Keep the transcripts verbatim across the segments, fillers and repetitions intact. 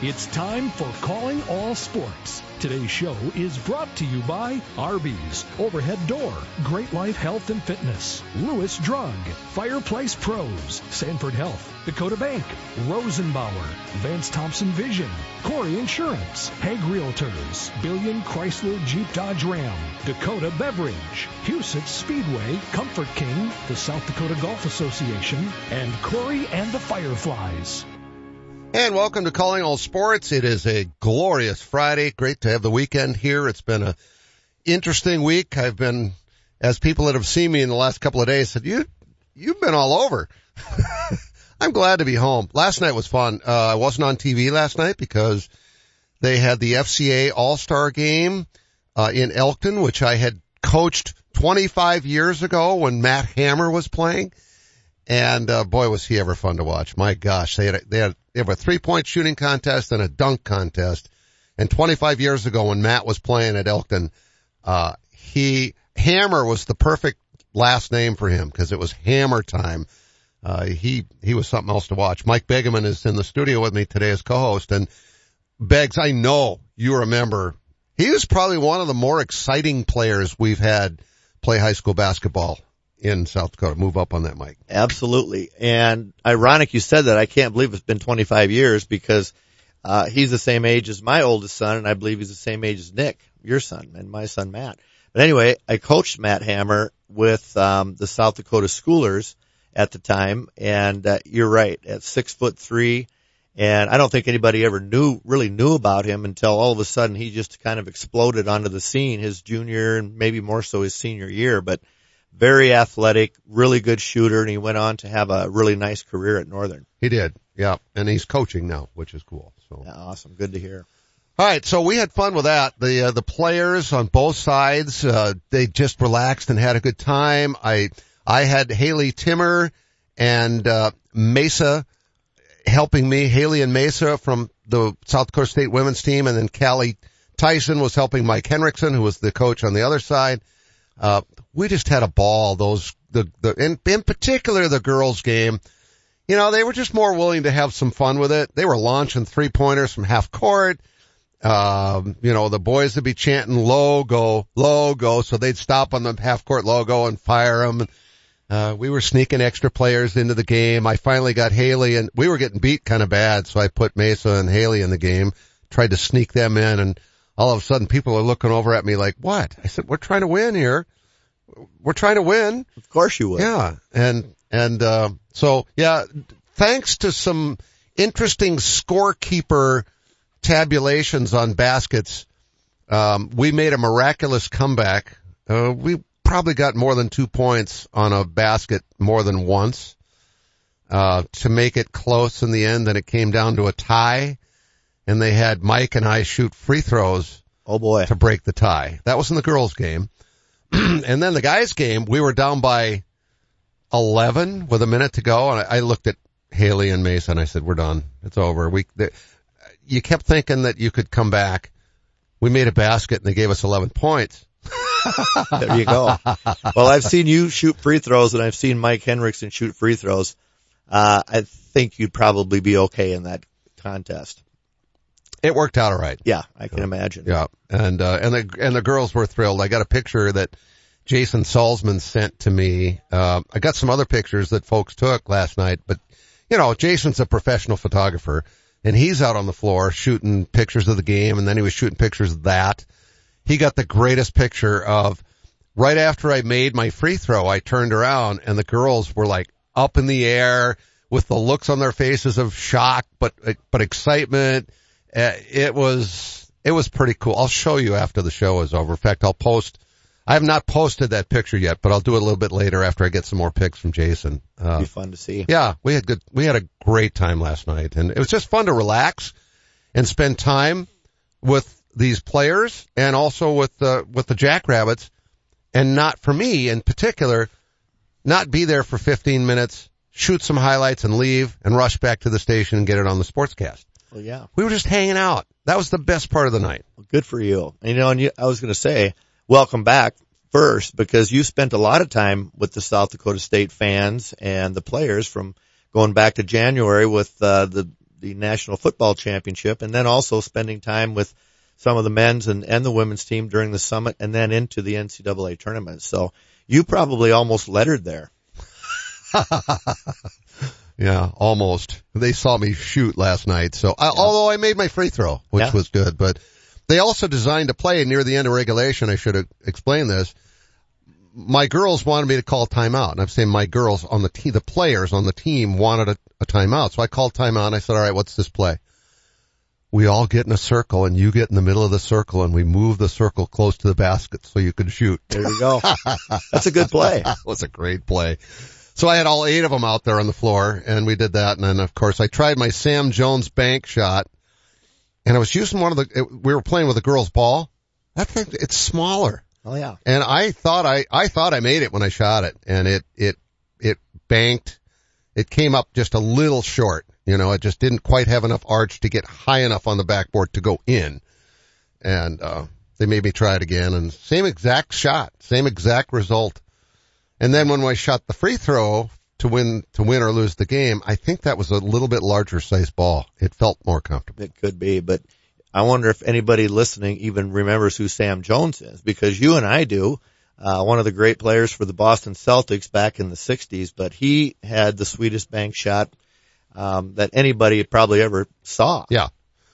It's time for Calling All Sports. Today's show is brought to you by Arby's, Overhead Door, Great Life Health and Fitness, Lewis Drug, Fireplace Pros, Sanford Health, Dakota Bank, Rosenbauer, Vance Thompson Vision, Corey Insurance, Hague Realtors, Billion Chrysler Jeep Dodge Ram, Dakota Beverage, Huset's Speedway, Comfort King, the South Dakota Golf Association, and Corey and the Fireflies. And welcome to Calling All Sports. It is a glorious Friday. Great to have the weekend here. It's been a interesting week. I've been, as people that have seen me in the last couple of days said, you, you've been all over. I'm glad to be home. Last night was fun. Uh, I wasn't on T V last night because they had the F C A All-Star Game, uh, in Elkton, which I had coached twenty-five years ago when Matt Hammer was playing. And, uh, boy, was he ever fun to watch. My gosh. They had, a, they had, they have a three point shooting contest and a dunk contest. And twenty-five years ago when Matt was playing at Elkton, uh, he, Hammer was the perfect last name for him because it was Hammer time. Uh, he, he was something else to watch. Mike Begeman is in the studio with me today as co-host. And Beggs, I know you remember, he was probably one of the more exciting players we've had play high school basketball in South Dakota. Move up on that, Mike. Absolutely. And ironic you said that. I can't believe it's been twenty-five years because uh he's the same age as my oldest son, and I believe he's the same age as Nick, your son, and my son, Matt. But anyway, I coached Matt Hammer with um the South Dakota Schoolers at the time, and uh, you're right, at six foot three, and I don't think anybody ever knew, really knew about him until all of a sudden he just kind of exploded onto the scene his junior and maybe more so his senior year, but very athletic, really good shooter, and he went on to have a really nice career at Northern. He did, yeah, and he's coaching now, which is cool. So yeah, awesome, good to hear. All right, so we had fun with that. The uh, the players on both sides, uh, they just relaxed and had a good time. I I had Haley Timmer and uh, Mesa helping me, Haley and Mesa from the South Dakota State women's team, and then Callie Tyson was helping Mike Henrickson, who was the coach on the other side. Uh, we just had a ball. Those, the, the, in, in particular, the girls game, you know, they were just more willing to have some fun with it. They were launching three pointers from half court. Um, you know, the boys would be chanting logo, logo. So they'd stop on the half court logo and fire them. Uh, we were sneaking extra players into the game. I finally got Haley, and we were getting beat kind of bad. So I put Mesa and Haley in the game, tried to sneak them in, and all of a sudden, people are looking over at me like, what? I said, we're trying to win here. We're trying to win. Of course you would. Yeah. And, and, uh, so, yeah, thanks to some interesting scorekeeper tabulations on baskets, um, we made a miraculous comeback. Uh, we probably got more than two points on a basket more than once, uh, to make it close in the end. Then it came down to a tie. And they had Mike and I shoot free throws. Oh boy. To break the tie. That was in the girls' game. And then the guys' game, we were down by eleven with a minute to go. And I, I looked at Haley and Mason. I said, we're done. It's over. We, they, you kept thinking that you could come back. We made a basket and they gave us eleven points. There you go. Well, I've seen you shoot free throws and I've seen Mike Henrickson shoot free throws. Uh, I think you'd probably be okay in that contest. It worked out all right. Yeah, I can imagine. Yeah. And, uh, and the, and the girls were thrilled. I got a picture that Jason Salzman sent to me. Uh, I got some other pictures that folks took last night, but you know, Jason's a professional photographer and he's out on the floor shooting pictures of the game. And then he was shooting pictures of that. He got the greatest picture of right after I made my free throw. I turned around and the girls were like up in the air with the looks on their faces of shock, but, but excitement. Uh, it was, it was pretty cool. I'll show you after the show is over. In fact, I'll post, I have not posted that picture yet, but I'll do it a little bit later after I get some more pics from Jason. Uh, It'd be fun to see. Yeah, we had good, we had a great time last night and it was just fun to relax and spend time with these players and also with the, with the Jackrabbits, and not, for me in particular, not be there for fifteen minutes, shoot some highlights and leave and rush back to the station and get it on the sportscast. Well, yeah. We were just hanging out. That was the best part of the night. Well, good for you. And, you know, and you, I was going to say, welcome back first, because you spent a lot of time with the South Dakota State fans and the players from going back to January with uh, the the National Football Championship, and then also spending time with some of the men's and, and the women's team during the summit and then into the N C double A tournament. So you probably almost lettered there. Yeah, almost. They saw me shoot last night. So I, yeah. although I made my free throw, which yeah. was good, but they also designed a play near the end of regulation. I should have explained this. My girls wanted me to call timeout, and I'm saying my girls on the team, the players on the team wanted a, a timeout. So I called timeout and I said, all right, what's this play? We all get in a circle, and you get in the middle of the circle, and we move the circle close to the basket so you can shoot. There you go. That's a good play. That was a great play. So I had all eight of them out there on the floor, and we did that. And then, of course, I tried my Sam Jones bank shot, and I was using one of the – we were playing with a girl's ball. That thing, it's smaller. Oh, yeah. And I thought I, I thought I made it when I shot it, and it, it, it banked. It came up just a little short. You know, it just didn't quite have enough arch to get high enough on the backboard to go in. And, uh, they made me try it again, and same exact shot, same exact result. And then when I shot the free throw to win, to win or lose the game, I think that was a little bit larger size ball. It felt more comfortable. It could be, but I wonder if anybody listening even remembers who Sam Jones is, because you and I do. Uh, one of the great players for the Boston Celtics back in the sixties, but he had the sweetest bank shot Um, that anybody probably ever saw. Yeah.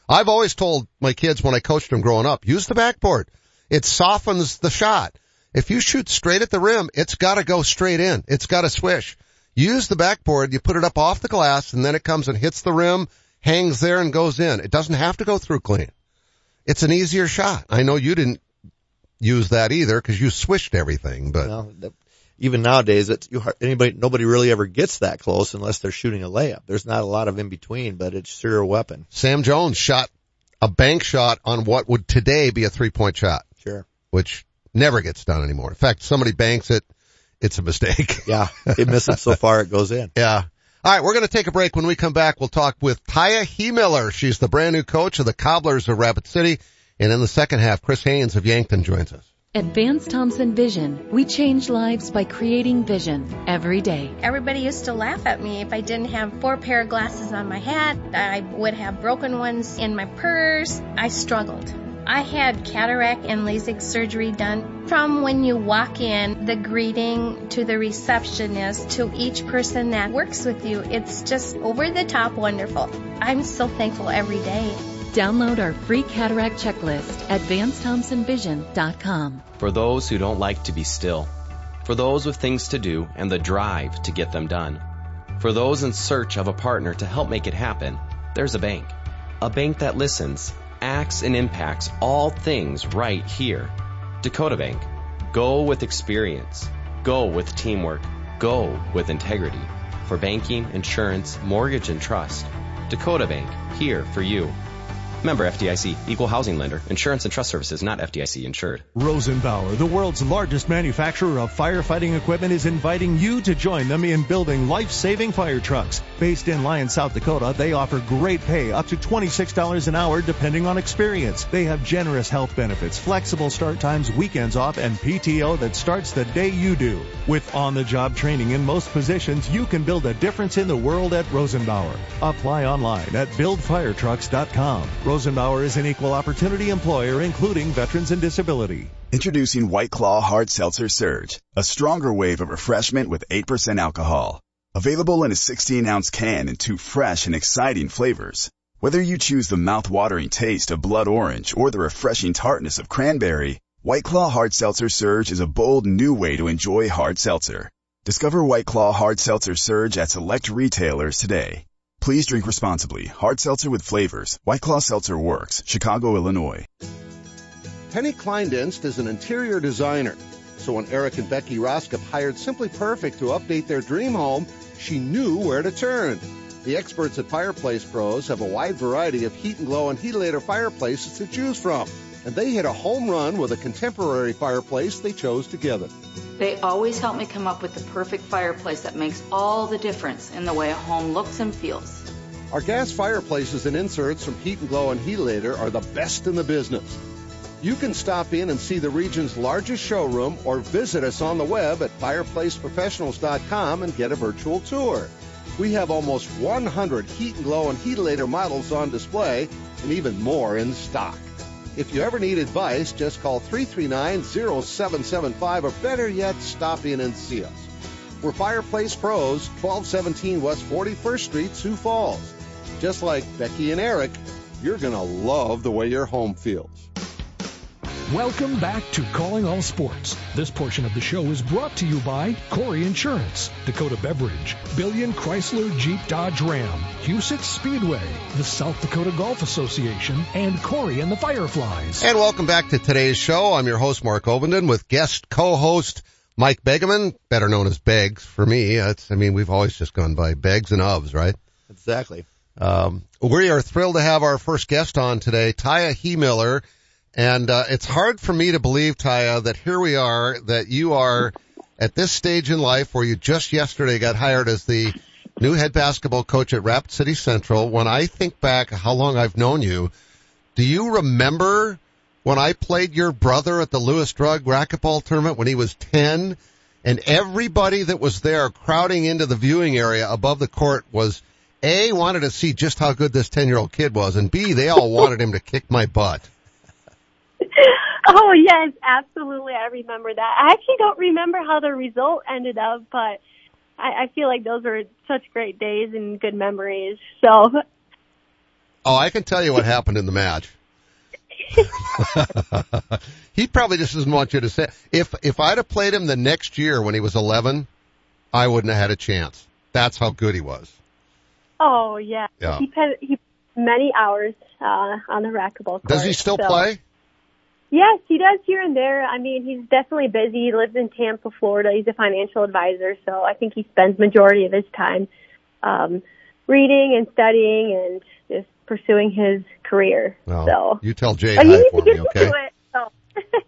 I've always told my kids when I coached them growing up, use the backboard. It softens the shot. If you shoot straight at the rim, it's got to go straight in. It's got to swish. Use the backboard. You put it up off the glass, and then it comes and hits the rim, hangs there, and goes in. It doesn't have to go through clean. It's an easier shot. I know you didn't use that either because you swished everything, but. Well, the- Even nowadays, it's, you, anybody, nobody really ever gets that close unless they're shooting a layup. There's not a lot of in between, but it's sure a weapon. Sam Jones shot a bank shot on what would today be a three-point shot. Sure. Which never gets done anymore. In fact, somebody banks it, it's a mistake. Yeah. They miss it so far it goes in. Yeah. All right. We're going to take a break. When we come back, we'll talk with Tia Hemiller. She's the brand new coach of the Cobblers of Rapid City. And in the second half, Chris Haynes of Yankton joins us. At Vance Thompson Vision, we change lives by creating vision every day. Everybody used to laugh at me if I didn't have four pair of glasses on my head. I would have broken ones in my purse. I struggled. I had cataract and LASIK surgery done. From when you walk in, the greeting to the receptionist, to each person that works with you, it's just over-the-top wonderful. I'm so thankful every day. Download our free cataract checklist at Vance Thompson Vision dot com. For those who don't like to be still. For those with things to do and the drive to get them done. For those in search of a partner to help make it happen, there's a bank. A bank that listens, acts, and impacts all things right here. Dakota Bank. Go with experience. Go with teamwork. Go with integrity. For banking, insurance, mortgage, and trust. Dakota Bank. Here for you. Member F D I C, Equal Housing Lender, Insurance and Trust Services, not F D I C insured. Rosenbauer, the world's largest manufacturer of firefighting equipment, is inviting you to join them in building life-saving fire trucks. Based in Lyon, South Dakota, they offer great pay up to twenty-six dollars an hour depending on experience. They have generous health benefits, flexible start times, weekends off, and P T O that starts the day you do. With on-the-job training in most positions, you can build a difference in the world at Rosenbauer. Apply online at build fire trucks dot com. Rosenbauer is an equal opportunity employer, including veterans and disability. Introducing White Claw Hard Seltzer Surge, a stronger wave of refreshment with eight percent alcohol. Available in a sixteen ounce can in two fresh and exciting flavors. Whether you choose the mouth-watering taste of blood orange or the refreshing tartness of cranberry, White Claw Hard Seltzer Surge is a bold new way to enjoy hard seltzer. Discover White Claw Hard Seltzer Surge at select retailers today. Please drink responsibly. Hard seltzer with flavors. White Claw Seltzer Works. Chicago, Illinois. Penny Kleindienst is an interior designer. So when Eric and Becky Roskopf hired Simply Perfect to update their dream home, she knew where to turn. The experts at Fireplace Pros have a wide variety of heat and glow and Heatilator fireplaces to choose from. And they hit a home run with a contemporary fireplace they chose together. They always help me come up with the perfect fireplace that makes all the difference in the way a home looks and feels. Our gas fireplaces and inserts from Heat and Glow and Heatilator are the best in the business. You can stop in and see the region's largest showroom or visit us on the web at fireplace professionals dot com and get a virtual tour. We have almost one hundred Heat and Glow and Heatilator models on display and even more in stock. If you ever need advice, just call three three nine, zero seven seven five or better yet, stop in and see us. We're Fireplace Pros, twelve seventeen West forty-first Street, Sioux Falls. Just like Becky and Eric, you're going to love the way your home feels. Welcome back to Calling All Sports. This portion of the show is brought to you by Corey Insurance, Dakota Beverage, Billion Chrysler Jeep Dodge Ram, Huset's Speedway, the South Dakota Golf Association, and Corey and the Fireflies. And welcome back to today's show. I'm your host, Mark Ovenden, with guest co-host Mike Begeman, better known as Beggs for me. That's, I mean, we've always just gone by Beggs and Ovs, right? Exactly. Um, we are thrilled to have our first guest on today, Tia Hemiller. And uh, it's hard for me to believe, Tia, that here we are, that you are at this stage in life where you just yesterday got hired as the new head basketball coach at Rapid City Central. When I think back how long I've known you, do you remember when I played your brother at the Lewis Drug racquetball tournament when he was ten? And everybody that was there crowding into the viewing area above the court was, A, wanted to see just how good this ten-year-old kid was, and B, they all wanted him to kick my butt. Oh, yes, absolutely. I remember that. I actually don't remember how the result ended up, but I, I feel like those were such great days and good memories. So, oh, I can tell you what happened in the match. He probably just doesn't want you to say. If if I'd have played him the next year when he was eleven, I wouldn't have had a chance. That's how good he was. Oh, yeah. yeah. He put he, many hours uh, on the racquetball court. Does he still so. play? Yes, he does here and there. I mean, he's definitely busy. He lives in Tampa, Florida. He's a financial advisor, so I think he spends majority of his time um, reading and studying and just pursuing his career. Well, so you tell Jay oh, hi you for me, okay? It, so.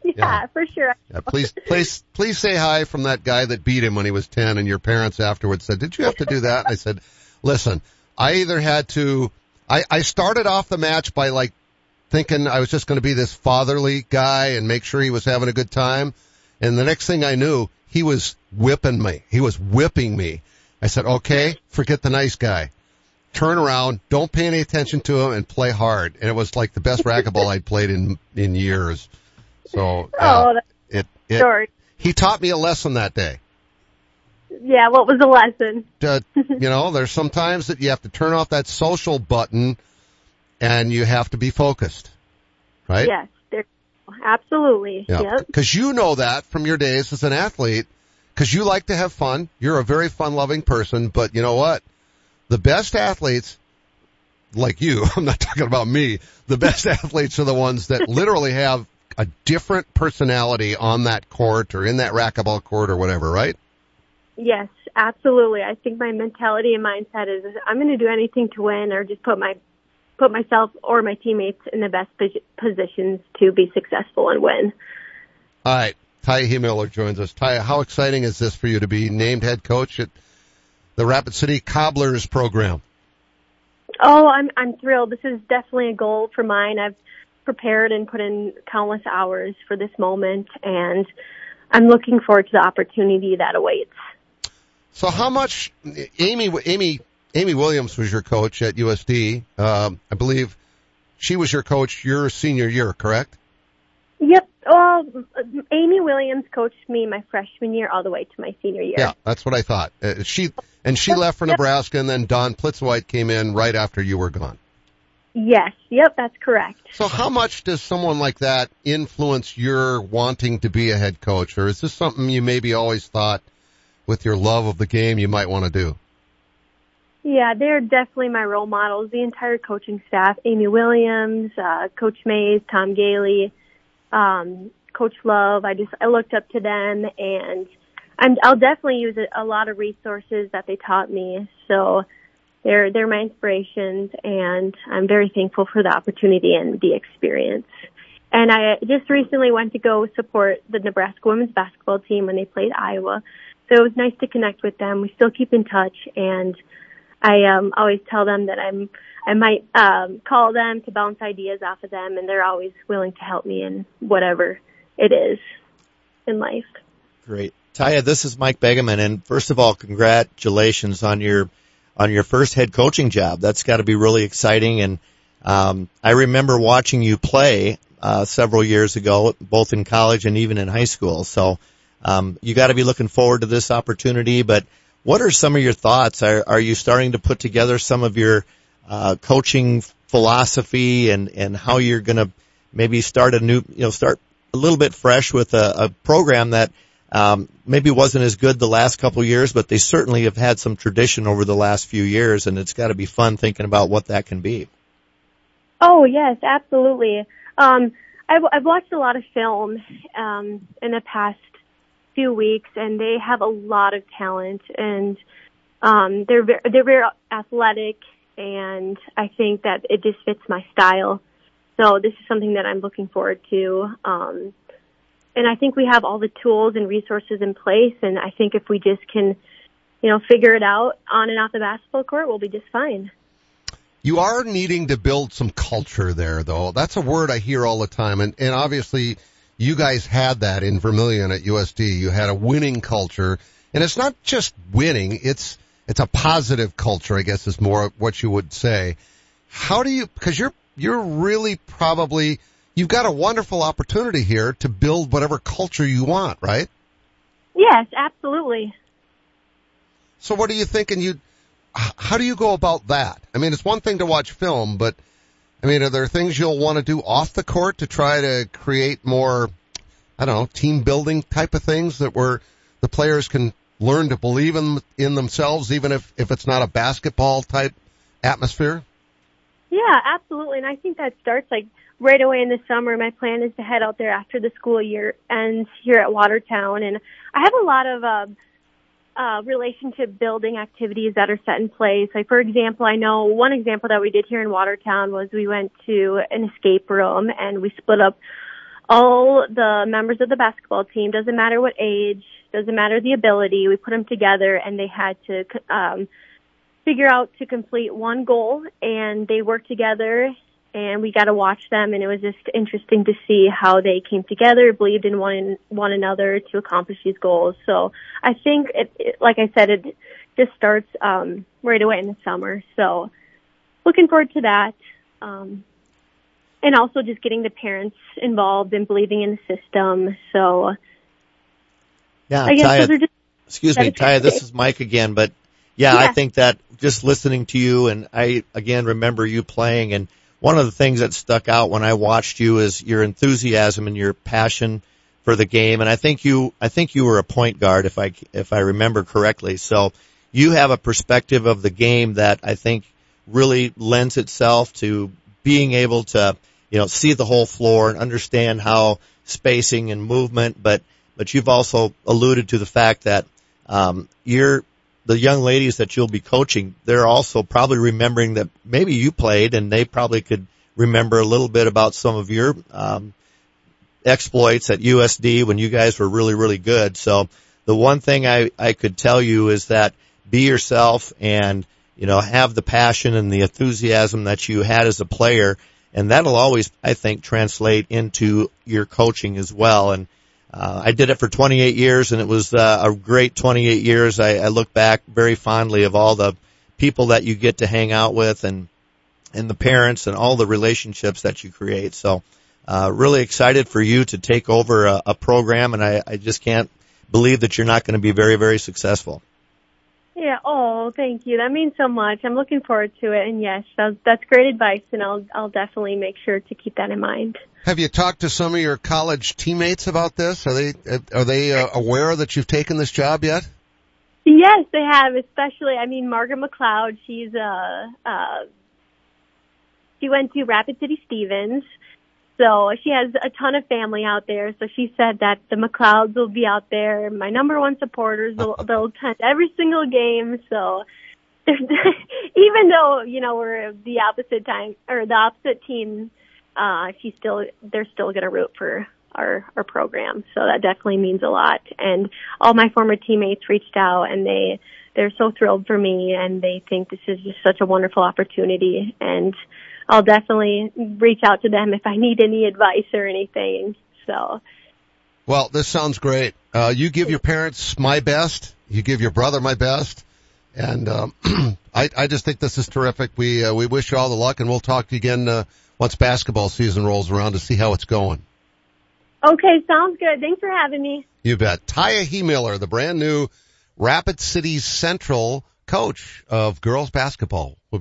yeah, yeah, for sure. Yeah, please, please, please say hi from that guy that beat him when he was ten, and your parents afterwards said, "Did you have to do that?" And I said, "Listen, I either had to. I, I started off the match by like." thinking I was just going to be this fatherly guy and make sure he was having a good time. And the next thing I knew, he was whipping me. He was whipping me. I said, okay, forget the nice guy. Turn around, don't pay any attention to him, and play hard. And it was like the best racquetball I'd played in in years. So uh, oh, it, it short. He taught me a lesson that day. Yeah, what was the lesson? Uh, you know, there's sometimes that you have to turn off that social button. And you have to be focused, right? Yes, absolutely. Yeah. Because yep. you know that from your days as an athlete, because you like to have fun. You're a very fun-loving person, but you know what? The best athletes, like you, I'm not talking about me, the best athletes are the ones that literally have a different personality on that court or in that racquetball court or whatever, right? Yes, absolutely. I think my mentality and mindset is I'm going to do anything to win or just put my... put myself or my teammates in the best positions to be successful and win. All right. Tia Hemiller joins us. Tia, how exciting is this for you to be named head coach at the Rapid City Cobblers program? Oh, I'm I'm thrilled. This is definitely a goal for mine. I've prepared and put in countless hours for this moment, and I'm looking forward to the opportunity that awaits. So how much, Amy, Amy, Amy Williams was your coach at U S D. Um, I believe she was your coach your senior year, correct? Yep. Oh, Amy Williams coached me my freshman year all the way to my senior year. Yeah, that's what I thought. Uh, she And she left for Nebraska, and then Don Plitzwhite came in right after you were gone. Yes. Yep, that's correct. So how much does someone like that influence your wanting to be a head coach, or is this something you maybe always thought with your love of the game you might want to do? Yeah, they're definitely my role models. The entire coaching staff, Amy Williams, uh, Coach Mays, Tom Gailey, um, Coach Love. I just, I looked up to them, and I'm, I'll definitely use a, a lot of resources that they taught me. So they're, they're my inspirations, and I'm very thankful for the opportunity and the experience. And I just recently went to go support the Nebraska women's basketball team when they played Iowa. So it was nice to connect with them. We still keep in touch, and I um, always tell them that I'm, I might um, call them to bounce ideas off of them, and they're always willing to help me in whatever it is in life. Great. Tia, this is Mike Begeman, and first of all, congratulations on your on your first head coaching job. That's got to be really exciting. And um, I remember watching you play uh, several years ago, both in college and even in high school. So um, you got to be looking forward to this opportunity. But what are some of your thoughts? Are, are you starting to put together some of your uh, coaching philosophy and, and how you're going to maybe start a new, you know, start a little bit fresh with a, a program that um, maybe wasn't as good the last couple of years, but they certainly have had some tradition over the last few years, and it's got to be fun thinking about what that can be. Oh, yes, absolutely. Um, I've, I've watched a lot of film um, in the past few weeks, and they have a lot of talent, and um, they're very, they're very athletic, and I think that it just fits my style. So this is something that I'm looking forward to. Um, and I think we have all the tools and resources in place. And I think if we just can, you know, figure it out on and off the basketball court, we'll be just fine. You are needing to build some culture there, though. That's a word I hear all the time. And, and obviously, you guys had that in Vermilion at U S D. You had a winning culture. And it's not just winning. It's it's a positive culture, I guess, is more what you would say. How do you – because you're – You're really probably, you've got a wonderful opportunity here to build whatever culture you want, right? Yes, absolutely. So what are you thinking? You, how do you go about that? I mean, it's one thing to watch film, but, I mean, are there things you'll want to do off the court to try to create more, I don't know, team building type of things that where the players can learn to believe in, in themselves, even if, if it's not a basketball type atmosphere? Yeah, absolutely, and I think that starts, like, right away in the summer. My plan is to head out there after the school year ends here at Watertown, and I have a lot of uh, uh, relationship-building activities that are set in place. Like, for example, I know one example that we did here in Watertown was we went to an escape room, and we split up all the members of the basketball team, doesn't matter what age, doesn't matter the ability. We put them together, and they had to um, – figure out to complete one goal, and they worked together, and we got to watch them, and it was just interesting to see how they came together, believed in one one another to accomplish these goals. So I think, it, it, like I said, it just starts um, right away in the summer. So looking forward to that, um, and also just getting the parents involved and believing in the system. So yeah, I guess Tia, those are just excuse me, Tia. This is Mike again, but. Yeah, yeah, I think that just listening to you, and I, again, remember you playing, and one of the things that stuck out when I watched you is your enthusiasm and your passion for the game, and I think you, I think you were a point guard, if I, if I remember correctly, so you have a perspective of the game that I think really lends itself to being able to, you know, see the whole floor and understand how spacing and movement, but, but you've also alluded to the fact that, um, you're, the young ladies that you'll be coaching, they're also probably remembering that maybe you played, and they probably could remember a little bit about some of your um, exploits at U S D when you guys were really, really good. So the one thing I, I could tell you is that be yourself and, you know, have the passion and the enthusiasm that you had as a player, and that'll always, I think, translate into your coaching as well. And Uh, I did it for twenty-eight years, and it was uh, a great twenty-eight years. I, I look back very fondly of all the people that you get to hang out with, and and the parents, and all the relationships that you create. So uh, really excited for you to take over a, a program, and I, I just can't believe that you're not going to be very, very successful. Yeah, oh, thank you. That means so much. I'm looking forward to it, and yes, that's, that's great advice, and I'll I'll definitely make sure to keep that in mind. Have you talked to some of your college teammates about this? Are they are they uh, aware that you've taken this job yet? Yes, they have. Especially, I mean, Margaret McLeod. She's uh, uh, she went to Rapid City Stevens, so she has a ton of family out there. So she said that the McLeods will be out there. My number one supporters. They'll, they'll attend every single game. So. Even though you know we're the opposite time or the opposite team. Uh, she's still, they're still going to root for our, our program. So that definitely means a lot. And all my former teammates reached out, and they, they're so thrilled for me, and they think this is just such a wonderful opportunity. And I'll definitely reach out to them if I need any advice or anything. So. Well, this sounds great. Uh, you give your parents my best. You give your brother my best. And um, I, I just think this is terrific. We uh, we wish you all the luck, and we'll talk to you again uh, once basketball season rolls around to see how it's going. Okay, sounds good. Thanks for having me. You bet. Tia Hemiller, the brand-new Rapid City Central coach of girls basketball. We'll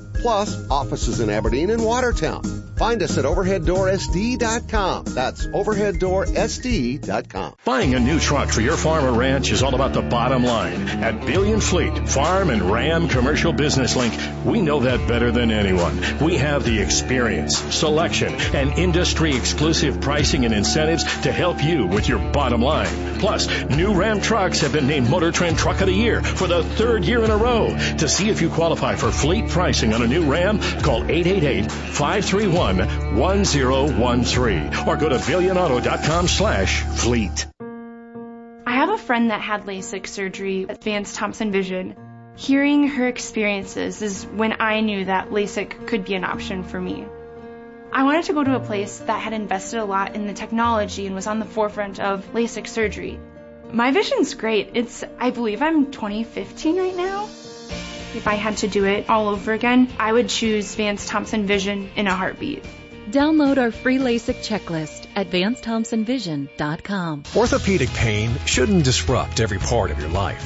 plus offices in Aberdeen and Watertown. Find us at overhead door S D dot com. That's overhead door S D dot com. Buying a new truck for your farm or ranch is all about the bottom line. At Billion Fleet, Farm and Ram Commercial Business Link, we know that better than anyone. We have the experience, selection, and industry-exclusive pricing and incentives to help you with your bottom line. Plus, new Ram trucks have been named Motor Trend Truck of the Year for the third year in a row. To see if you qualify for fleet pricing on a new Ram, call eight eight eight, five three one, one zero one three or go to billion auto dot com slash fleet. I have a friend that had LASIK surgery at Vance Thompson Vision. Hearing her experiences is when I knew that LASIK could be an option for me. I wanted to go to a place that had invested a lot in the technology and was on the forefront of LASIK surgery. My vision's great. It's, I believe I'm twenty fifteen right now. If I had to do it all over again, I would choose Vance Thompson Vision in a heartbeat. Download our free LASIK checklist at vance thompson vision dot com. Orthopedic pain shouldn't disrupt every part of your life.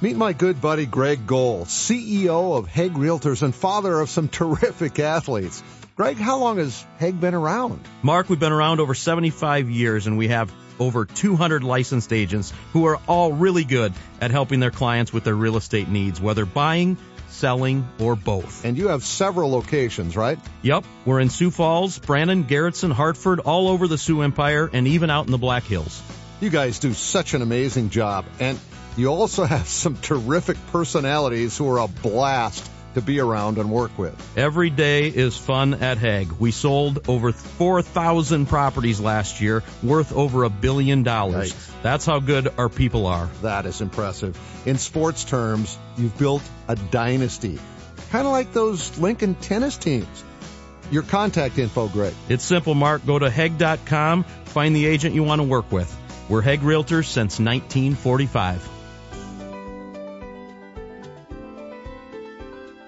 Meet my good buddy Greg Gold, C E O of Hague Realtors and father of some terrific athletes. Greg, how long has Hague been around? Mark, we've been around over seventy-five years, and we have over two hundred licensed agents who are all really good at helping their clients with their real estate needs, whether buying, selling, or both. And you have several locations, right? Yep. We're in Sioux Falls, Brandon, Garrettson, Hartford, all over the Sioux Empire, and even out in the Black Hills. You guys do such an amazing job, and you also have some terrific personalities who are a blast to be around and work with. Every day is fun at Hague. We sold over four thousand properties last year, worth over a billion dollars. Yikes. That's how good our people are. That is impressive. In sports terms, you've built a dynasty, kind of like those Lincoln tennis teams. Your contact info, Greg? It's simple, Mark. Go to hague dot com, find the agent you want to work with. We're Hague Realtors since nineteen forty-five.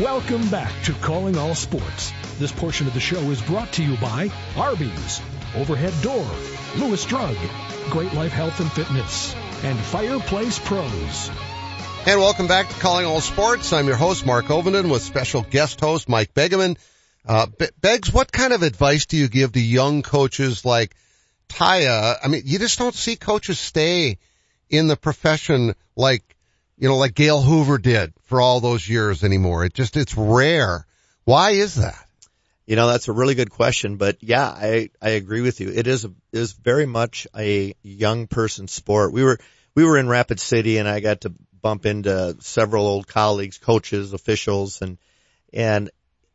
Welcome back to Calling All Sports. This portion of the show is brought to you by Arby's, Overhead Door, Lewis Drug, Great Life Health and Fitness, and Fireplace Pros. And welcome back to Calling All Sports. I'm your host, Mark Ovenden, with special guest host, Mike Begeman. Uh, Be- Beggs, what kind of advice do you give to young coaches like Tia? I mean, you just don't see coaches stay in the profession like, you know, like Gail Hoover did for all those years anymore. It just, it's rare. Why is that? You know, that's a really good question, but yeah, I, I agree with you. It is, a, is very much a young person sport. We were, we were in Rapid City, and I got to bump into several old colleagues, coaches, officials, and and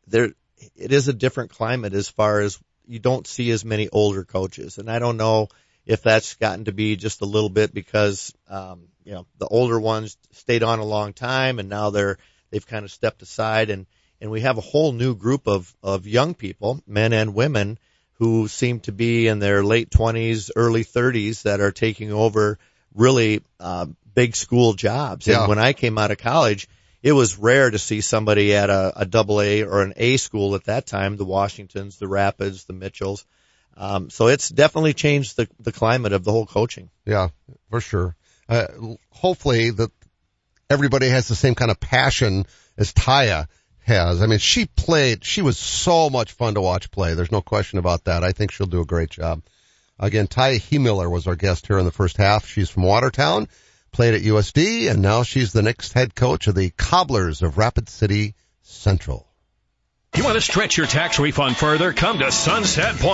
there it is a different climate as far as you don't see as many older coaches. And I don't know if that's gotten to be just a little bit because um, you know, the older ones stayed on a long time and now they're they've kind of stepped aside, and and we have a whole new group of of young people, men and women, who seem to be in their late twenties, early thirties that are taking over really uh, big school jobs. Yeah. And when I came out of college, it was rare to see somebody at a, a double A or an A school at that time, the Washingtons, the Rapids, the Mitchells. Um, so it's definitely changed the, the climate of the whole coaching. Yeah, for sure. Uh, hopefully that everybody has the same kind of passion as Tia has. I mean, she played, she was so much fun to watch play. There's no question about that. I think she'll do a great job. Again, Tia Hemiller was our guest here in the first half. She's from Watertown, played at U S D, and now she's the next head coach of the Cobblers of Rapid City Central. You want to stretch your tax refund further? Come to Sunset Point.